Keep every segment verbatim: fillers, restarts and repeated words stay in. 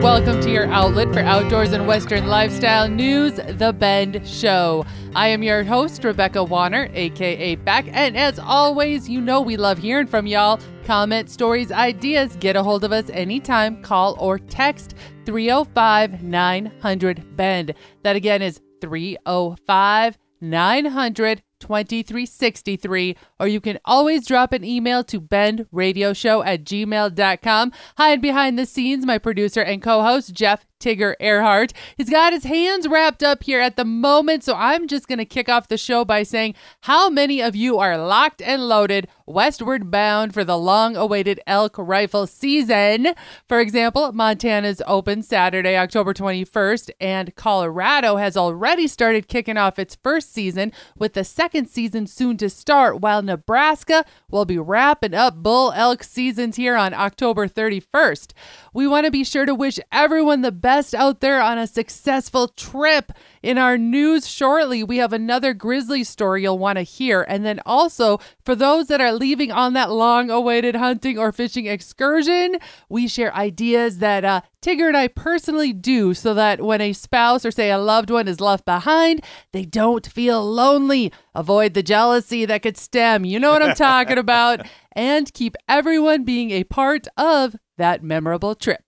Welcome to your outlet for outdoors and Western lifestyle news, The Bend Show. I am your host, Rebecca Wanner, a k a. Beck, and as always, you know we love hearing from y'all. Comment, stories, ideas, get a hold of us anytime, call or text three oh five, nine hundred, B E N D. That again is three oh five, nine hundred, twenty-three sixty-three, or you can always drop an email to bendradioshow at gmail dot com. Hi, and behind the scenes, my producer and co-host, Jeff Tigger Erhardt. He's got his hands wrapped up here at the moment, so I'm just going to kick off the show by saying how many of you are locked and loaded, westward bound for the long-awaited elk rifle season? For example, Montana's open Saturday, October twenty-first, and Colorado has already started kicking off its first season, with the second season soon to start, while Nebraska will be wrapping up bull elk seasons here on October thirty-first. We want to be sure to wish everyone the best Best out there on a successful trip. In our news shortly, we have another grizzly story you'll want to hear. And then also, for those that are leaving on that long-awaited hunting or fishing excursion, we share ideas that uh, Tigger and I personally do so that when a spouse or, say, a loved one is left behind, they don't feel lonely. Avoid the jealousy that could stem. You know what I'm talking about. And keep everyone being a part of that memorable trip.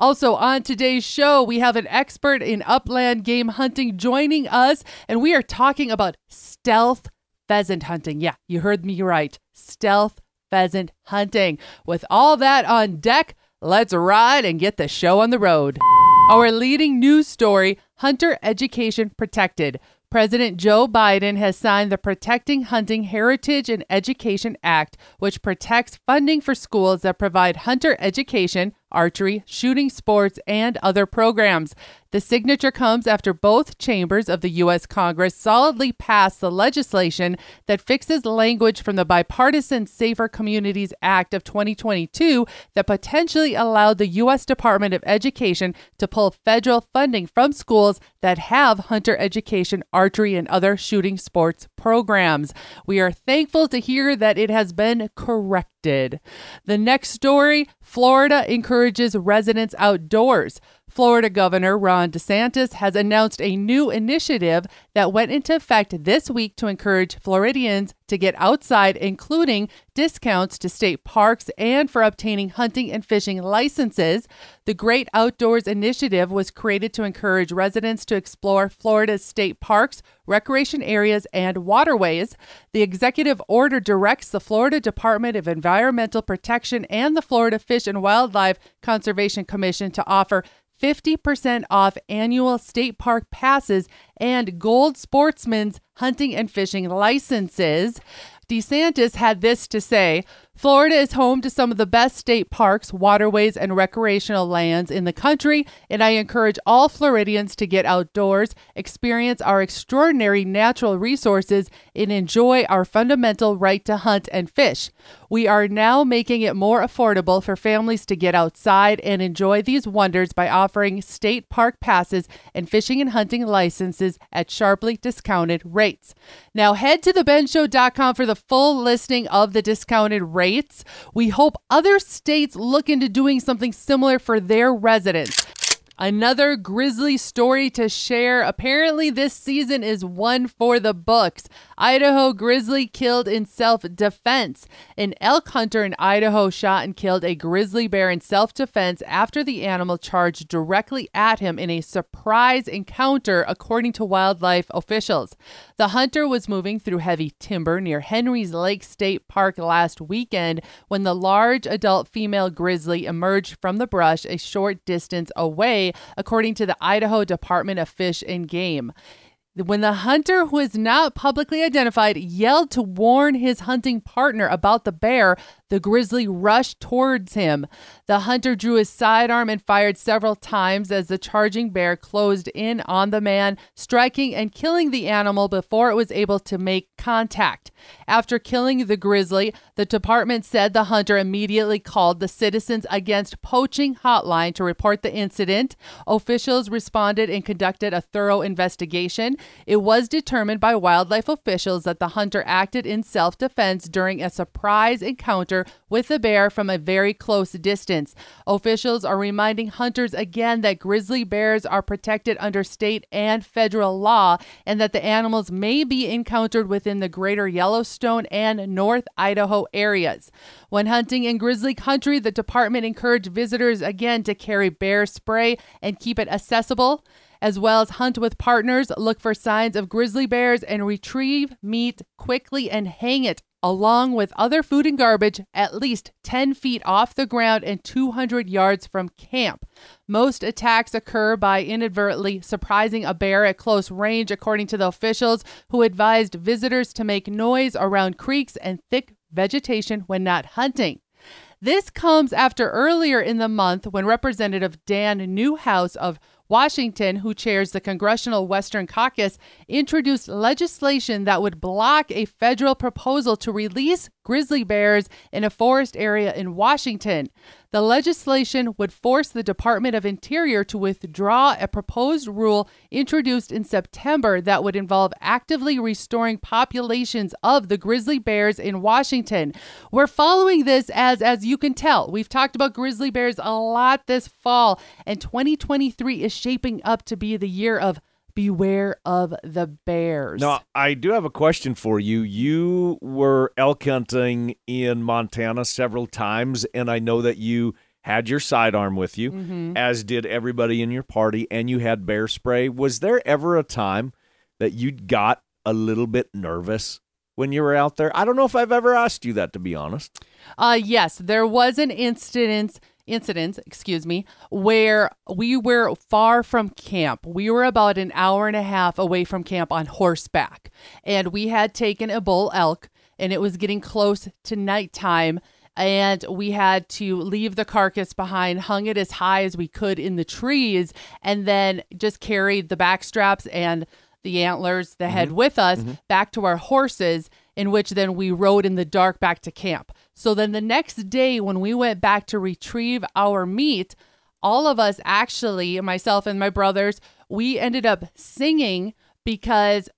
Also, on today's show, we have an expert in upland game hunting joining us, and we are talking about stealth pheasant hunting. Yeah, you heard me right. Stealth pheasant hunting. With all that on deck, let's ride and get the show on the road. Our leading news story, hunter education protected. President Joe Biden has signed the Protecting Hunting Heritage and Education Act, which protects funding for schools that provide hunter education, archery, shooting sports, and other programs. The signature comes after both chambers of the U S. Congress solidly passed the legislation that fixes language from the Bipartisan Safer Communities Act of twenty twenty-two that potentially allowed the U S. Department of Education to pull federal funding from schools that have hunter education, archery, and other shooting sports programs. We are thankful to hear that it has been corrected. The next story, Florida encourages residents outdoors. Florida Governor Ron DeSantis has announced a new initiative that went into effect this week to encourage Floridians to get outside, including discounts to state parks and for obtaining hunting and fishing licenses. The Great Outdoors Initiative was created to encourage residents to explore Florida's state parks, recreation areas, and waterways. The executive order directs the Florida Department of Environmental Protection and the Florida Fish and Wildlife Conservation Commission to offer fifty percent off annual state park passes and gold sportsman's hunting and fishing licenses. DeSantis had this to say: Florida is home to some of the best state parks, waterways, and recreational lands in the country, and I encourage all Floridians to get outdoors, experience our extraordinary natural resources, and enjoy our fundamental right to hunt and fish. We are now making it more affordable for families to get outside and enjoy these wonders by offering state park passes and fishing and hunting licenses at sharply discounted rates. Now head to the bend show dot com for the full listing of the discounted rates. We hope other states look into doing something similar for their residents. Another grizzly story to share. Apparently, this season is one for the books. Idaho grizzly killed in self-defense. An elk hunter in Idaho shot and killed a grizzly bear in self-defense after the animal charged directly at him in a surprise encounter, according to wildlife officials. The hunter was moving through heavy timber near Henry's Lake State Park last weekend when the large adult female grizzly emerged from the brush a short distance away, according to the Idaho Department of Fish and Game. When the hunter, who is not publicly identified, yelled to warn his hunting partner about the bear, the grizzly rushed towards him. The hunter drew his sidearm and fired several times as the charging bear closed in on the man, striking and killing the animal before it was able to make contact. After killing the grizzly, the department said the hunter immediately called the Citizens Against Poaching Hotline to report the incident. Officials responded and conducted a thorough investigation. It was determined by wildlife officials that the hunter acted in self-defense during a surprise encounter encounter with the bear from a very close distance. Officials are reminding hunters again that grizzly bears are protected under state and federal law and that the animals may be encountered within the Greater Yellowstone and North Idaho areas. When hunting in grizzly country, the department encouraged visitors again to carry bear spray and keep it accessible, as well as hunt with partners, look for signs of grizzly bears, and retrieve meat quickly and hang it along with other food and garbage at least ten feet off the ground and two hundred yards from camp. Most attacks occur by inadvertently surprising a bear at close range, according to the officials who advised visitors to make noise around creeks and thick vegetation when not hunting. This comes after earlier in the month when Representative Dan Newhouse of Washington, who chairs the Congressional Western Caucus, introduced legislation that would block a federal proposal to release grizzly bears in a forest area in Washington. The legislation would force the Department of Interior to withdraw a proposed rule introduced in September that would involve actively restoring populations of the grizzly bears in Washington. We're following this as, as you can tell, we've talked about grizzly bears a lot this fall, and twenty twenty-three is shaping up to be the year of beware of the bears. Now, I do have a question for you. You were elk hunting in Montana several times, and I know that you had your sidearm with you, mm-hmm. as did everybody in your party, and you had bear spray. Was there ever a time that you got a little bit nervous when you were out there? I don't know if I've ever asked you that, to be honest. Uh, yes, there was an incident incidents, excuse me, where we were far from camp. We were about an hour and a half away from camp on horseback, and we had taken a bull elk, and it was getting close to nighttime, and we had to leave the carcass behind, hung it as high as we could in the trees, and then just carried the back straps and the antlers, the mm-hmm. head with us mm-hmm. back to our horses, in which then we rode in the dark back to camp. So then the next day when we went back to retrieve our meat, all of us actually, myself and my brothers, we ended up singing because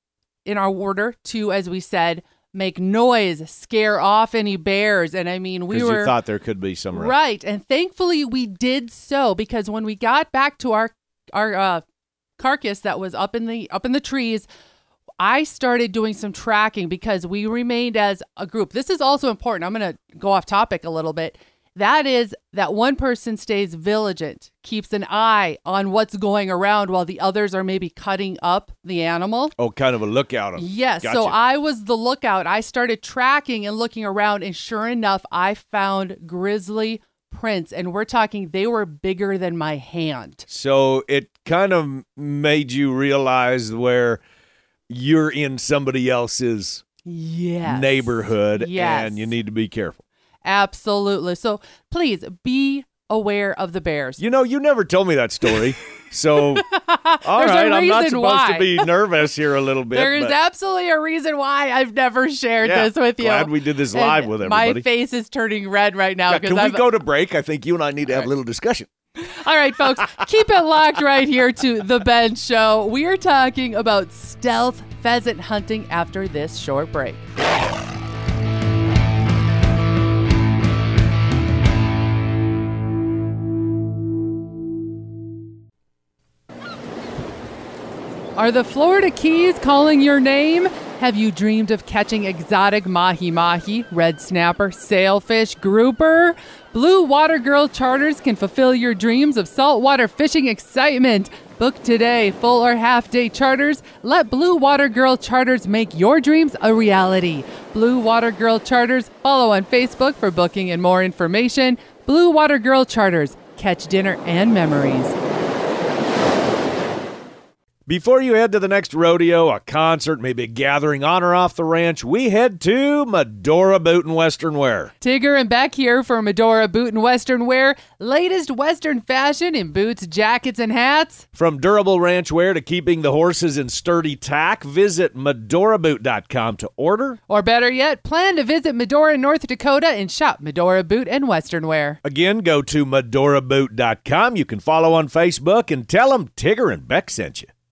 in our order to, as we said, make noise, scare off any bears. And I mean, we were... you thought there could be some... right. right. And thankfully we did so, because when we got back to our our uh, carcass that was up in the up in the trees, I started doing some tracking because we remained as a group. This is also important. I'm going to go off topic a little bit. That is that one person stays vigilant, keeps an eye on what's going around while the others are maybe cutting up the animal. Oh, kind of a lookout. Yes. Gotcha. So I was the lookout. I started tracking and looking around, and sure enough, I found grizzly prints, and we're talking they were bigger than my hand. So it kind of made you realize where you're in somebody else's yes. neighborhood yes. and you need to be careful. Absolutely. So please be aware of the bears. You know, you never told me that story. So, all right, I'm not supposed why. to be nervous here a little bit. There is absolutely a reason why I've never shared yeah, this with you. Glad we did this live and with everybody. My face is turning red right now. Yeah, can we I've... go to break? I think you and I need all to have right. a little discussion. All right, folks, keep it locked right here to The Bend Show. We are talking about stealth pheasant hunting after this short break. Are the Florida Keys calling your name? Have you dreamed of catching exotic mahi-mahi, red snapper, sailfish, grouper? Blue Water Girl Charters can fulfill your dreams of saltwater fishing excitement. Book today, full or half-day charters. Let Blue Water Girl Charters make your dreams a reality. Blue Water Girl Charters, follow on Facebook for booking and more information. Blue Water Girl Charters, catch dinner and memories. Before you head to the next rodeo, a concert, maybe a gathering on or off the ranch, we head to Medora Boot and Western Wear. Tigger and Beck here for Medora Boot and Western Wear. Latest Western fashion in boots, jackets, and hats. From durable ranch wear to keeping the horses in sturdy tack, visit medora boot dot com to order. Or better yet, plan to visit Medora, North Dakota and shop Medora Boot and Western Wear. Again, go to medora boot dot com. You can follow on Facebook and tell them Tigger and Beck sent you.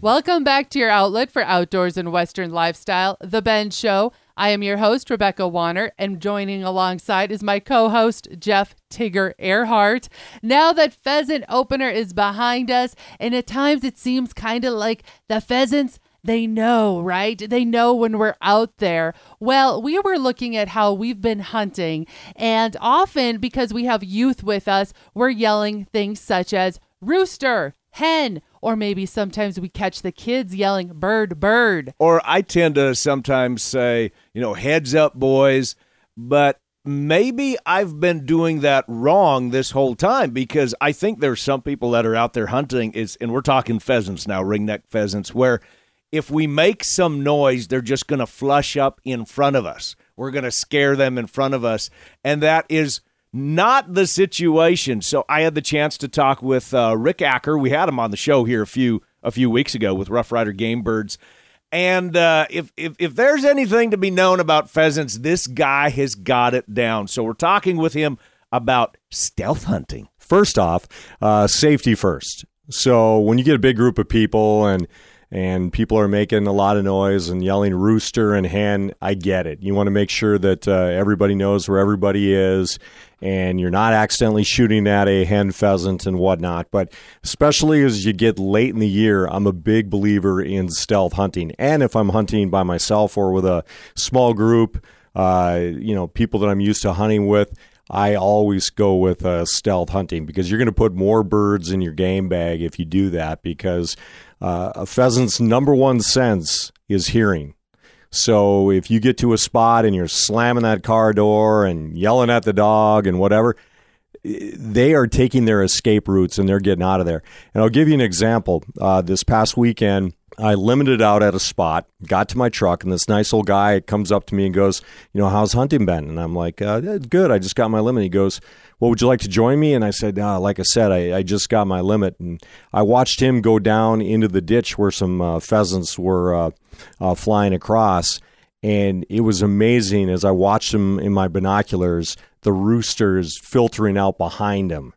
Welcome back to your outlet for outdoors and Western lifestyle, The Bend Show. I am your host, Rebecca Wanner, and joining alongside is my co-host, Jeff Tigger Erhardt. Now that pheasant opener is behind us, and at times it seems kind of like the pheasants, they know, right? They know when we're out there. Well, we were looking at how we've been hunting, and often because we have youth with us, we're yelling things such as rooster, hen, or maybe sometimes we catch the kids yelling bird, bird. Or I tend to sometimes say, you know, heads up, boys. But maybe I've been doing that wrong this whole time, because I think there's some people that are out there hunting, is, and we're talking pheasants now, ringneck pheasants, where if we make some noise, they're just going to flush up in front of us. We're going to scare them in front of us. And that is not the situation. So I had the chance to talk with uh, Rick Acker. We had him on the show here a few a few weeks ago with Rough Rider Game Birds. And uh, if, if if there's anything to be known about pheasants, this guy has got it down. So we're talking with him about stealth hunting. First off, uh, safety first. So when you get a big group of people and and people are making a lot of noise and yelling rooster and hen, I get it. You want to make sure that uh, everybody knows where everybody is and you're not accidentally shooting at a hen, pheasant, and whatnot. But especially as you get late in the year, I'm a big believer in stealth hunting. And if I'm hunting by myself or with a small group, uh, you know, people that I'm used to hunting with, I always go with uh, stealth hunting, because you're going to put more birds in your game bag if you do that, because uh, a pheasant's number one sense is hearing. So if you get to a spot and you're slamming that car door and yelling at the dog and whatever, they are taking their escape routes and they're getting out of there. And I'll give you an example. Uh, this past weekend, I limited out at a spot, got to my truck, and this nice old guy comes up to me and goes, you know, how's hunting been? And I'm like, uh, good, I just got my limit. He goes, well, would you like to join me? And I said, uh, like I said, I, I just got my limit. And I watched him go down into the ditch where some uh, pheasants were uh, uh, flying across. And it was amazing as I watched him in my binoculars, the roosters filtering out behind him.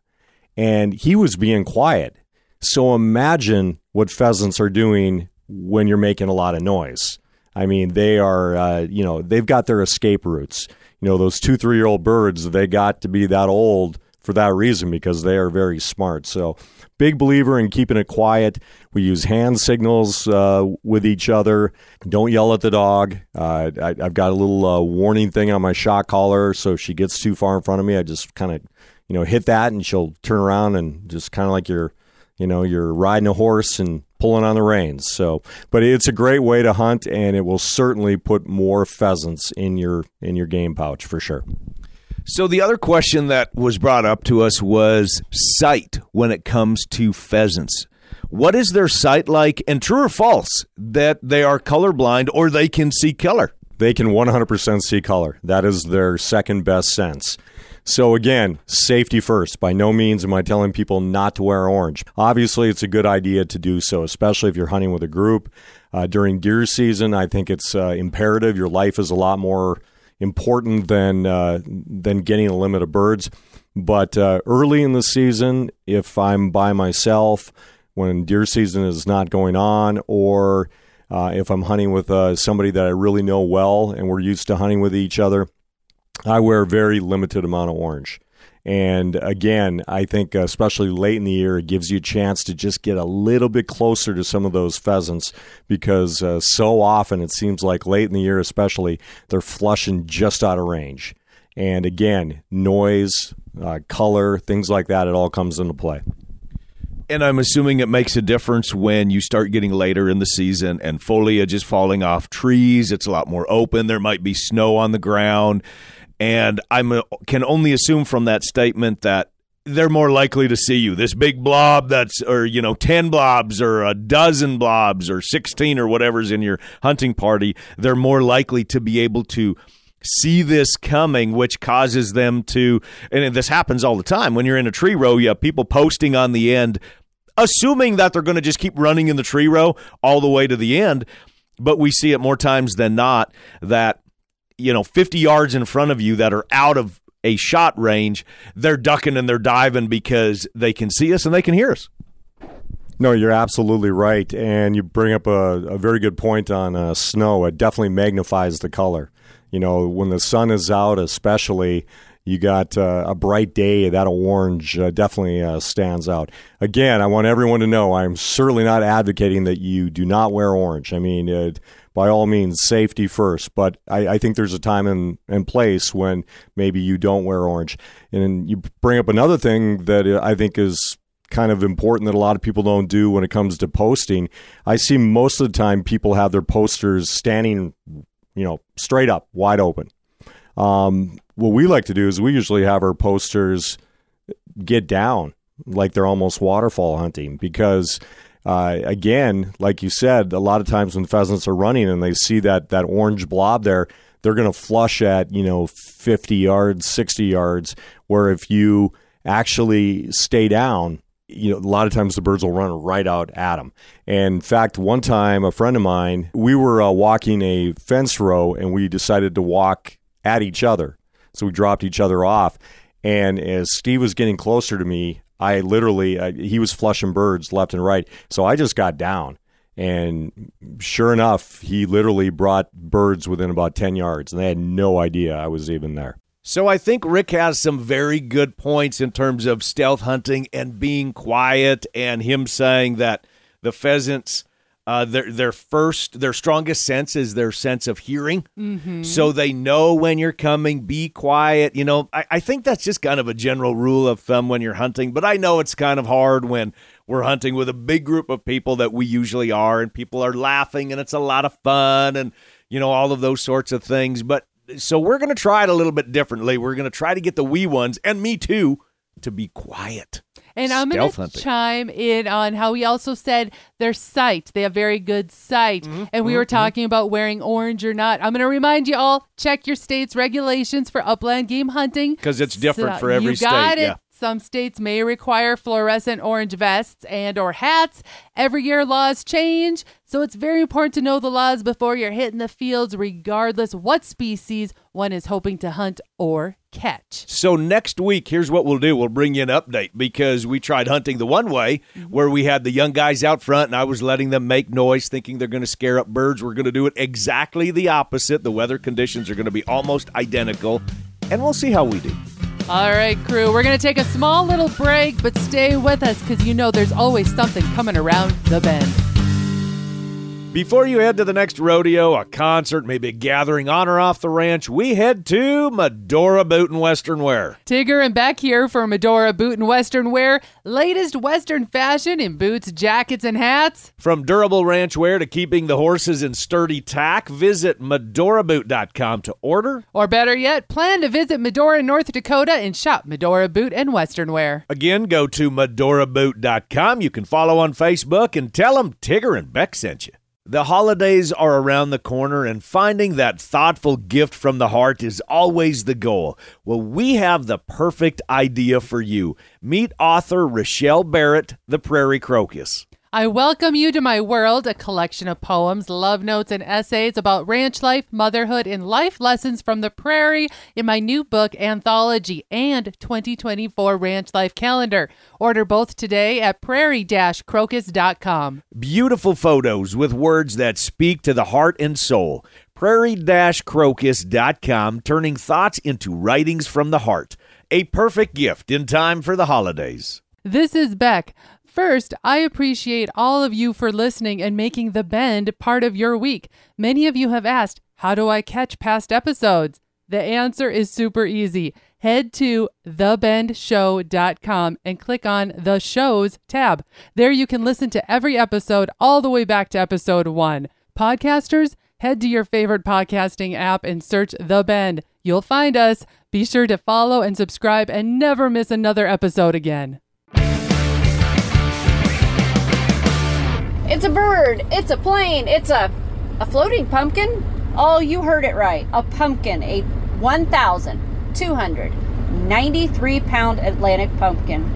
And he was being quiet. So imagine what pheasants are doing when you're making a lot of noise. I mean, they are, uh, you know, they've got their escape routes. You know, those two, three-year-old birds, they got to be that old for that reason, because they are very smart. So big believer in keeping it quiet. We use hand signals uh, with each other. Don't yell at the dog. Uh, I, I've got a little uh, warning thing on my shot collar, so if she gets too far in front of me, I just kind of, you know, hit that, and she'll turn around and just kind of like you're, you know, you're riding a horse and pulling on the reins. So, but it's a great way to hunt, and it will certainly put more pheasants in your in your game pouch for sure. So the other question that was brought up to us was sight when it comes to pheasants. What is their sight like, and true or false that they are colorblind or they can see color? They can one hundred percent see color. That is their second best sense. So again, safety first. By no means am I telling people not to wear orange. Obviously, it's a good idea to do so, especially if you're hunting with a group. Uh, during deer season, I think it's uh, imperative. Your life is a lot more important than uh, than getting a limit of birds. But uh, early in the season, if I'm by myself, when deer season is not going on, or uh, if I'm hunting with uh, somebody that I really know well and we're used to hunting with each other, I wear a very limited amount of orange. And again, I think especially late in the year, it gives you a chance to just get a little bit closer to some of those pheasants, because uh, so often it seems like late in the year especially, they're flushing just out of range. And again, noise, uh, color, things like that, it all comes into play. And I'm assuming it makes a difference when you start getting later in the season and foliage is falling off trees. It's a lot more open. There might be snow on the ground. And I can only assume from that statement that they're more likely to see you. This big blob that's, or, you know, ten blobs or a dozen blobs or sixteen or whatever's in your hunting party, they're more likely to be able to see this coming, which causes them to, and this happens all the time. When you're in a tree row, you have people posting on the end, assuming that they're going to just keep running in the tree row all the way to the end. But we see it more times than not that, you know, fifty yards in front of you that are out of a shot range, they're ducking and they're diving because they can see us and they can hear us. No, you're absolutely right. And you bring up a, a very good point on uh, snow. It definitely magnifies the color. You know, when the sun is out, especially, you got uh, a bright day, that orange uh, definitely uh, stands out. Again, I want everyone to know I'm certainly not advocating that you do not wear orange. I mean, it, by all means, safety first. But I, I think there's a time and, and place when maybe you don't wear orange. And you bring up another thing that I think is kind of important that a lot of people don't do when it comes to posting. I see most of the time people have their posters standing, you know, straight up, wide open. Um, what we like to do is we usually have our posters get down like they're almost waterfall hunting because, uh, again, like you said, a lot of times when pheasants are running and they see that, that orange blob there, they're going to flush at, you know, fifty yards, sixty yards, where if you actually stay down, you know, a lot of times the birds will run right out at them. And in fact, one time, a friend of mine, we were uh, walking a fence row and we decided to walk at each other. So we dropped each other off. And as Steve was getting closer to me, I literally, I, he was flushing birds left and right. So I just got down. And sure enough, he literally brought birds within about ten yards. And they had no idea I was even there. So I think Rick has some very good points in terms of stealth hunting and being quiet, and him saying that the pheasants, uh, their their first, their strongest sense is their sense of hearing. Mm-hmm. So they know when you're coming, be quiet. You know, I, I think that's just kind of a general rule of thumb when you're hunting, but I know it's kind of hard when we're hunting with a big group of people that we usually are, and people are laughing and it's a lot of fun and, you know, all of those sorts of things. But so we're going to try it a little bit differently. We're going to try to get the wee ones, and me too, to be quiet. And I'm going to chime in on how he also said their sight. They have very good sight. Mm-hmm. And we mm-hmm. were talking about wearing orange or not. I'm going to remind you all, check your state's regulations for upland game hunting. Because it's different so for every you state. You got it. Yeah. Some states may require fluorescent orange vests and or hats. Every year laws change, so it's very important to know the laws before you're hitting the fields, regardless what species one is hoping to hunt or catch. So next week, here's what we'll do. We'll bring you an update because we tried hunting the one way mm-hmm. where we had the young guys out front and I was letting them make noise, thinking they're going to scare up birds. We're going to do it exactly the opposite. The weather conditions are going to be almost identical, and we'll see how we do. All right, crew, we're going to take a small little break, but stay with us because you know there's always something coming around the bend. Before you head to the next rodeo, a concert, maybe a gathering on or off the ranch, we head to Medora Boot and Western Wear. Tigger and Beck here for Medora Boot and Western Wear. Latest Western fashion in boots, jackets, and hats. From durable ranch wear to keeping the horses in sturdy tack, visit medora boot dot com to order. Or better yet, plan to visit Medora, North Dakota and shop Medora Boot and Western Wear. Again, go to medora boot dot com. You can follow on Facebook and tell them Tigger and Beck sent you. The holidays are around the corner, and finding that thoughtful gift from the heart is always the goal. Well, we have the perfect idea for you. Meet author Rochelle Barrett, the Prairie Crocus. I welcome you to my world, a collection of poems, love notes, and essays about ranch life, motherhood, and life lessons from the prairie in my new book, Anthology, and twenty twenty-four Ranch Life Calendar. Order both today at prairie crocus dot com. Beautiful photos with words that speak to the heart and soul. prairie crocus dot com, turning thoughts into writings from the heart. A perfect gift in time for the holidays. This is Beck. First, I appreciate all of you for listening and making The Bend part of your week. Many of you have asked, how do I catch past episodes? The answer is super easy. Head to the bend show dot com and click on the Shows tab. There you can listen to every episode all the way back to episode one. Podcasters, head to your favorite podcasting app and search The Bend. you'll find us. Be sure to follow and subscribe and never miss another episode again. It's a bird. It's a plane. It's a, a floating pumpkin. Oh, you heard it right. A pumpkin. A one thousand two hundred ninety-three pound Atlantic pumpkin.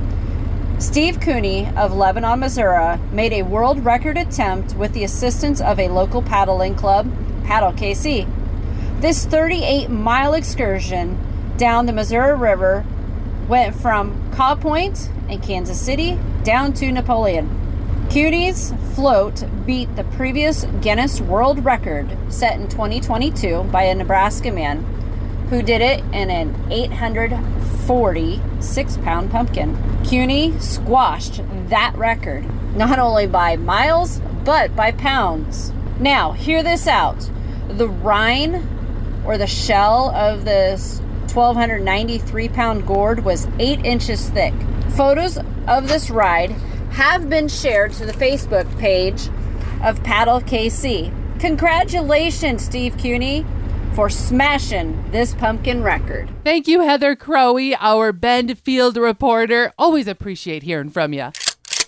Steve Cooney of Lebanon, Missouri, made a world record attempt with the assistance of a local paddling club, Paddle K C. This thirty-eight mile excursion down the Missouri River went from Caw Point in Kansas City down to Napoleon. Cooney's float beat the previous Guinness World Record set in twenty twenty-two by a Nebraska man who did it in an eight hundred forty-six pound pumpkin. Cooney squashed that record, not only by miles, but by pounds. Now, hear this out. The rind, or the shell, of this one thousand two hundred ninety-three pound gourd was eight inches thick. Photos of this ride have been shared to the Facebook page of Paddle K C. Congratulations, Steve Cooney, for smashing this pumpkin record. Thank you, Heather Crowley, our Bend field reporter. Always appreciate hearing from you.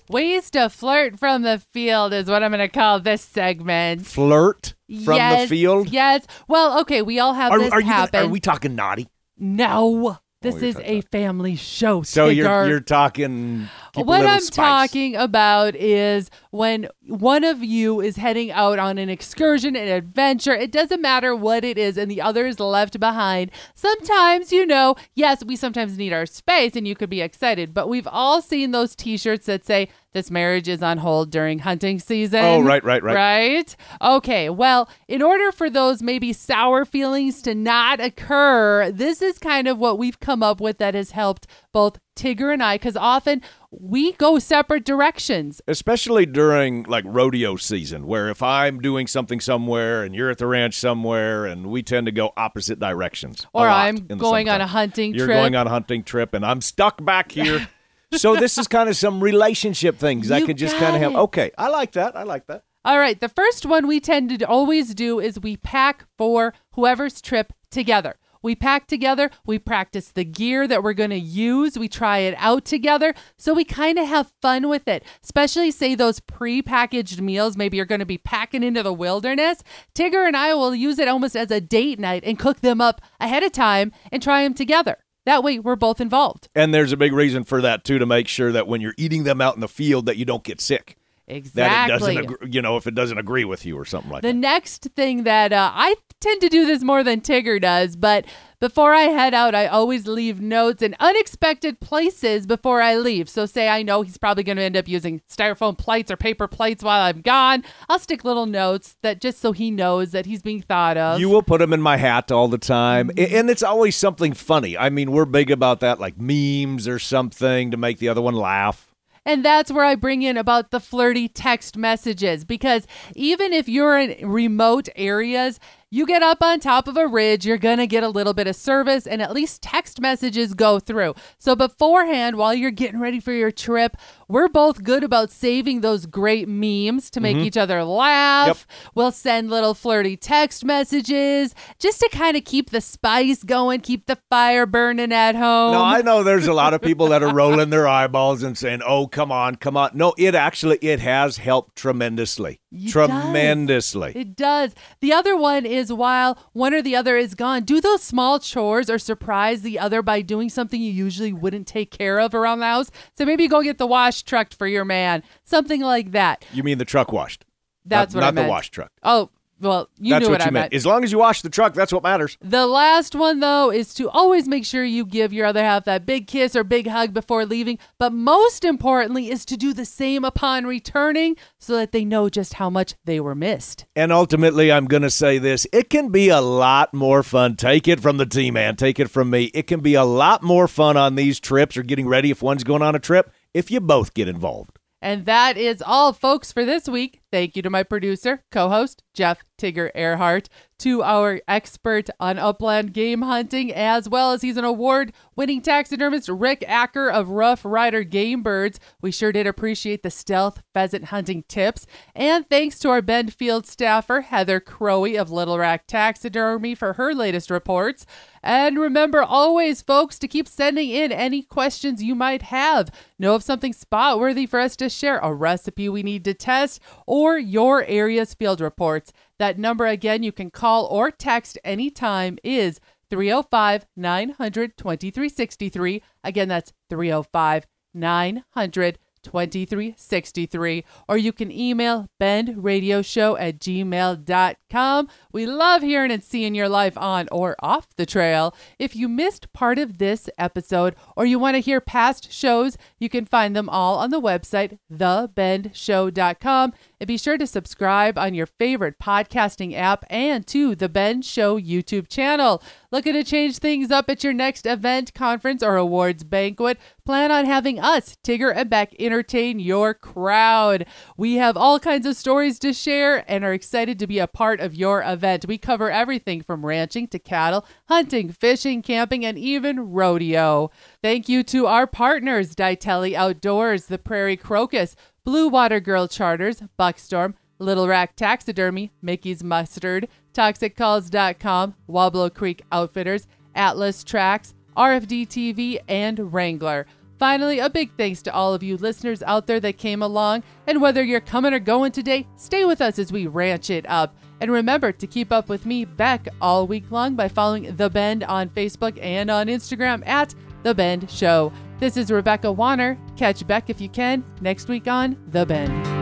Ways to flirt from the field is what I'm going to call this segment. Flirt from yes, the field? Yes. Well, okay, we all have are, this are happen. Gonna, are we talking naughty? No. This oh, is a family show. So you're, you're talking. What I'm spice. talking about is when one of you is heading out on an excursion, an adventure. It doesn't matter what it is, and the other is left behind. Sometimes, you know, yes, we sometimes need our space, and you could be excited. But we've all seen those T-shirts that say, "This marriage is on hold during hunting season." Oh, right, right, right. Right? Okay, well, in order for those maybe sour feelings to not occur, this is kind of what we've come up with that has helped both Tigger and I, because often we go separate directions. Especially during, like, rodeo season, where if I'm doing something somewhere and you're at the ranch somewhere, and we tend to go opposite directions. Or I'm going on a hunting trip. You're going on a hunting trip, and I'm stuck back here. So this is kind of some relationship things I could just kind of have. Okay, I like that. I like that. All right. The first one we tend to always do is we pack for whoever's trip together. We pack together. We practice the gear that we're going to use. We try it out together. So we kind of have fun with it, especially, say, those pre-packaged meals. Maybe you're going to be packing into the wilderness. Tigger and I will use it almost as a date night and cook them up ahead of time and try them together. That way, we're both involved. And there's a big reason for that, too, to make sure that when you're eating them out in the field that you don't get sick. Exactly. That it doesn't, you know, if it doesn't agree with you or something like that. The next thing that uh, I tend to do this more than Tigger does, but before I head out, I always leave notes in unexpected places before I leave. So say I know he's probably going to end up using styrofoam plates or paper plates while I'm gone. I'll stick little notes that just so he knows that he's being thought of. You will put them in my hat all the time. And it's always something funny. I mean, we're big about that, like memes or something to make the other one laugh. And that's where I bring in about the flirty text messages, because even if you're in remote areas, you get up on top of a ridge, you're going to get a little bit of service, and at least text messages go through. So beforehand, while you're getting ready for your trip, we're both good about saving those great memes to make mm-hmm. each other laugh. Yep. We'll send little flirty text messages just to kind of keep the spice going, keep the fire burning at home. No, I know there's a lot of people that are rolling their eyeballs and saying, oh, come on, come on. No, it actually, it has helped tremendously. It tremendously. Does. It does. The other one is, while one or the other is gone, do those small chores or surprise the other by doing something you usually wouldn't take care of around the house. So maybe go get the wash trucked for your man, something like that. You mean the truck washed? That's not, what not I meant. Not the wash truck. Oh, well, you that's knew what, what you I meant. meant. As long as you wash the truck, that's what matters. The last one, though, is to always make sure you give your other half that big kiss or big hug before leaving. But most importantly is to do the same upon returning so that they know just how much they were missed. And ultimately, I'm going to say this. It can be a lot more fun. Take it from the team, man. Take it from me. It can be a lot more fun on these trips or getting ready if one's going on a trip if you both get involved. And that is all, folks, for this week. Thank you to my producer, co-host, Jeff Tigger Erhardt, to our expert on upland game hunting, as well as he's an award-winning taxidermist, Rick Acker of Rough Rider Game Birds. We sure did appreciate the stealth pheasant hunting tips. And thanks to our Bend Field staffer, Heather Crowley of Little Rock Taxidermy, for her latest reports. And remember always, folks, to keep sending in any questions you might have. Know of something spot worthy for us to share, a recipe we need to test, or your area's field reports. That number again you can call or text anytime is three oh five, nine hundred, twenty-three sixty-three. Again, that's three oh five, nine hundred, twenty-three sixty-three. Or you can email bendradioshow at gmail dot com. We love hearing and seeing your life on or off the trail. If you missed part of this episode or you want to hear past shows, you can find them all on the website the bend show dot com. And be sure to subscribe on your favorite podcasting app and to The Bend Show YouTube channel. Looking to change things up at your next event, conference, or awards banquet? Plan on having us, Tigger and Beck, entertain your crowd. We have all kinds of stories to share and are excited to be a part of your event. We cover everything from ranching to cattle, hunting, fishing, camping, and even rodeo. Thank you to our partners, Ditelli Outdoors, the Prairie Crocus, Blue Water Girl Charters, Buckstorm, Little Rack Taxidermy, Mickey's Mustard, Toxic Calls dot com, Wablo Creek Outfitters, Atlas Tracks, R F D T V, and Wrangler. Finally, a big thanks to all of you listeners out there that came along. And whether you're coming or going today, stay with us as we ranch it up. And remember to keep up with me, Beck, all week long by following The Bend on Facebook and on Instagram at The Bend Show. This is Rebecca Wanner. Catch Beck if you can next week on The Bend.